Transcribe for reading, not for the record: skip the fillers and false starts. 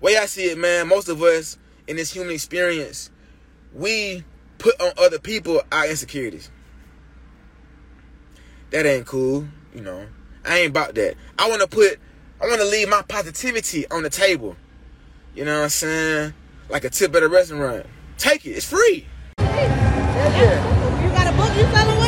way I see it, man, most of us in this human experience, we put on other people our insecurities. That ain't cool, you know. I ain't about that. I want to leave my positivity on the table. You know what I'm saying? Like a tip at a restaurant. Take it. It's free. Yeah. You got a book you selling?